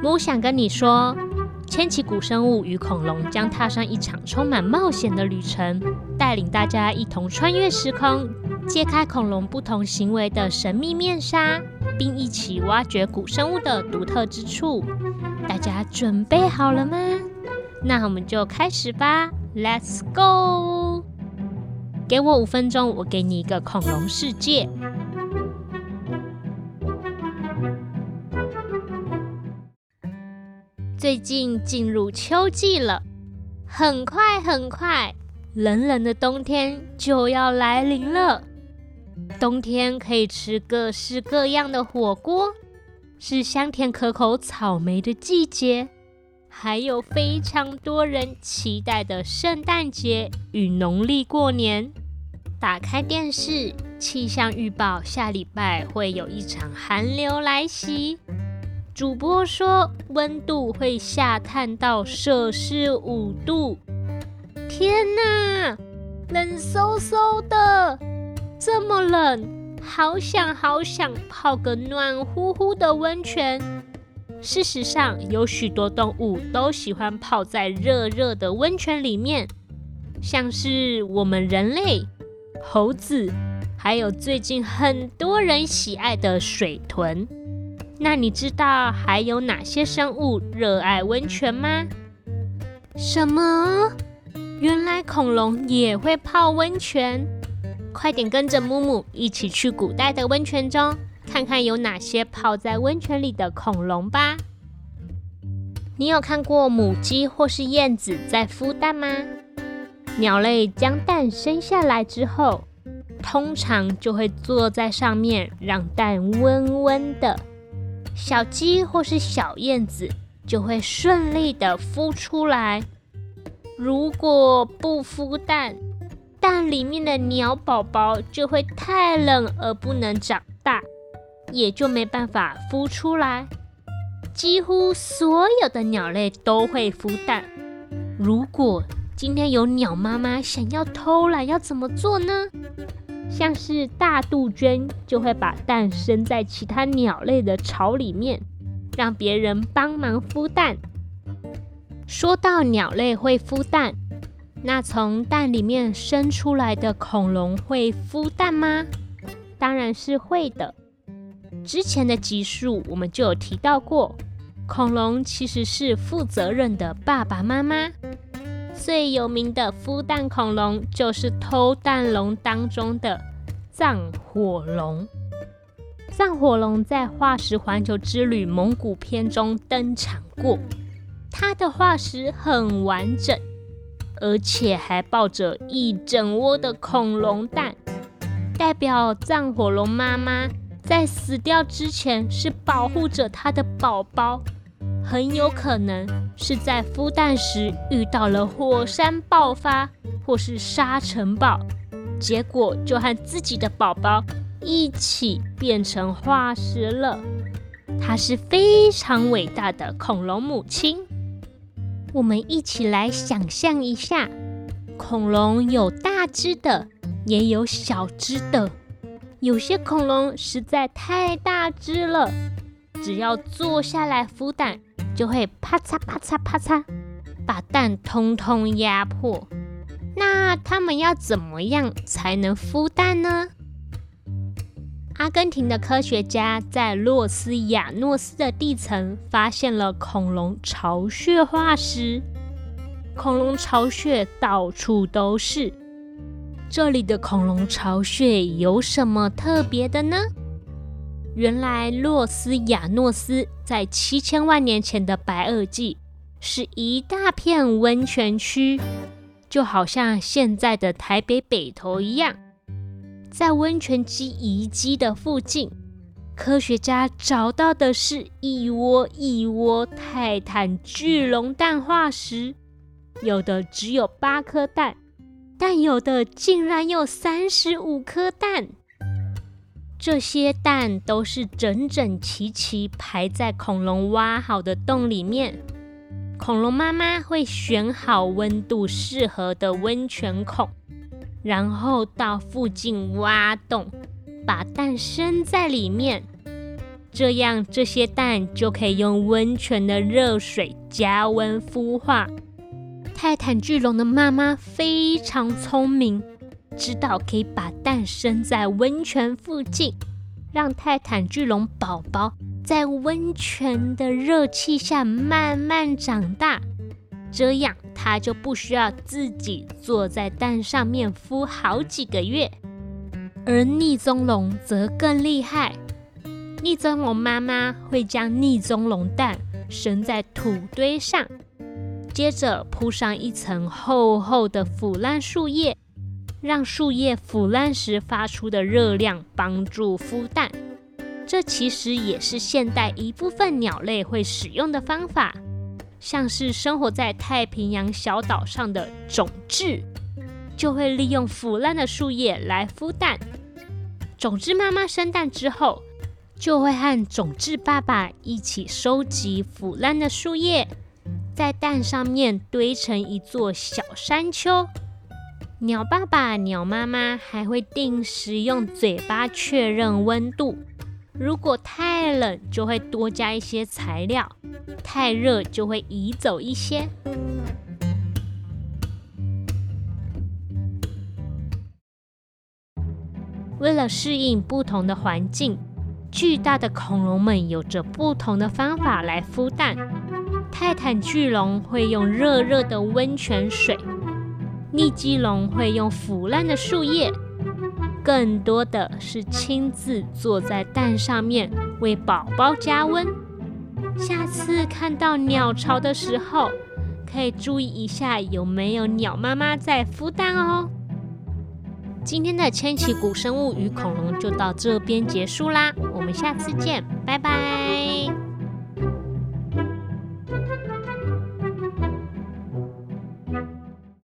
我想跟你说，千奇古生物与恐龙将踏上一场充满冒险的旅程，带领大家一同穿越时空，揭开恐龙不同行为的神秘面纱，并一起挖掘古生物的独特之处。大家准备好了吗？那我们就开始吧 ，Let's go！ 给我5分钟，我给你一个恐龙世界。最近进入秋季了，很快，冷冷的冬天就要来临了。冬天可以吃各式各样的火锅，是香甜可口草莓的季节，还有非常多人期待的圣诞节与农历过年。打开电视，气象预报下礼拜会有一场寒流来袭。主播说温度会下探到摄氏5度，天哪，冷嗖嗖的，这么冷，好想泡个暖乎乎的温泉。事实上，有许多动物都喜欢泡在热热的温泉里面，像是我们人类、猴子，还有最近很多人喜爱的水豚。那你知道还有哪些生物热爱温泉吗？什么？原来恐龙也会泡温泉！快点跟着木木一起去古代的温泉中，看看有哪些泡在温泉里的恐龙吧。你有看过母鸡或是燕子在孵蛋吗？鸟类将蛋生下来之后，通常就会坐在上面，让蛋温温的。小鸡或是小燕子就会顺利的孵出来。如果不孵蛋，蛋里面的鸟宝宝就会太冷而不能长大，也就没办法孵出来。几乎所有的鸟类都会孵蛋。如果今天有鸟妈妈想要偷懒，要怎么做呢？像是大杜鹃就会把蛋生在其他鸟类的巢里面，让别人帮忙孵蛋。说到鸟类会孵蛋，那从蛋里面生出来的恐龙会孵蛋吗？当然是会的。之前的集数我们就有提到过，恐龙其实是负责任的爸爸妈妈。最有名的孵蛋恐龙就是偷蛋龙当中的藏火龙。藏火龙在化石环球之旅蒙古篇中登场过，它的化石很完整，而且还抱着一整窝的恐龙蛋，代表藏火龙妈妈在死掉之前是保护着它的宝宝。很有可能是在孵蛋时遇到了火山爆发或是沙尘暴，结果就和自己的宝宝一起变成化石了。她是非常伟大的恐龙母亲。我们一起来想象一下，恐龙有大只的，也有小只的。有些恐龙实在太大只了，只要坐下来孵蛋，就会啪嚓把蛋通通压破。那他们要怎么样才能孵蛋呢？阿根廷的科学家在洛斯亚诺斯的地层发现了恐龙巢穴化石，恐龙巢穴到处都是。这里的恐龙巢穴有什么特别的呢？原来洛斯亚诺斯在7000万年前的白垩纪是一大片温泉区，就好像现在的台北北投一样。在温泉基遗迹的附近，科学家找到的是一窝泰坦巨龙蛋化石，有的只有8颗蛋，但有的竟然有35颗蛋。这些蛋都是整整齐齐排在恐龙挖好的洞里面。恐龙妈妈会选好温度适合的温泉孔，然后到附近挖洞，把蛋生在里面。这样这些蛋就可以用温泉的热水加温孵化。泰坦巨龙的妈妈非常聪明，知道可以把蛋生在温泉附近，让泰坦巨龙宝宝在温泉的热气下慢慢长大，这样它就不需要自己坐在蛋上面孵好几个月。而逆鬃龙则更厉害，逆鬃龙妈妈会将逆鬃龙蛋生在土堆上，接着铺上一层厚厚的腐烂树叶，让树叶腐烂时发出的热量帮助孵蛋。这其实也是现代一部分鸟类会使用的方法，像是生活在太平洋小岛上的种雉，就会利用腐烂的树叶来孵蛋。种雉妈妈生蛋之后，就会和种雉爸爸一起收集腐烂的树叶，在蛋上面堆成一座小山丘。鸟爸爸、鸟妈妈还会定时用嘴巴确认温度，如果太冷就会多加一些材料，太热就会移走一些。为了适应不同的环境，巨大的恐龙们有着不同的方法来孵蛋。泰坦巨龙会用热热的温泉水，逆棘龙会用腐烂的树叶，更多的是亲自坐在蛋上面为宝宝加温。下次看到鸟巢的时候，可以注意一下有没有鸟妈妈在孵蛋哦。今天的千奇古生物与恐龙就到这边结束啦，我们下次见，拜拜。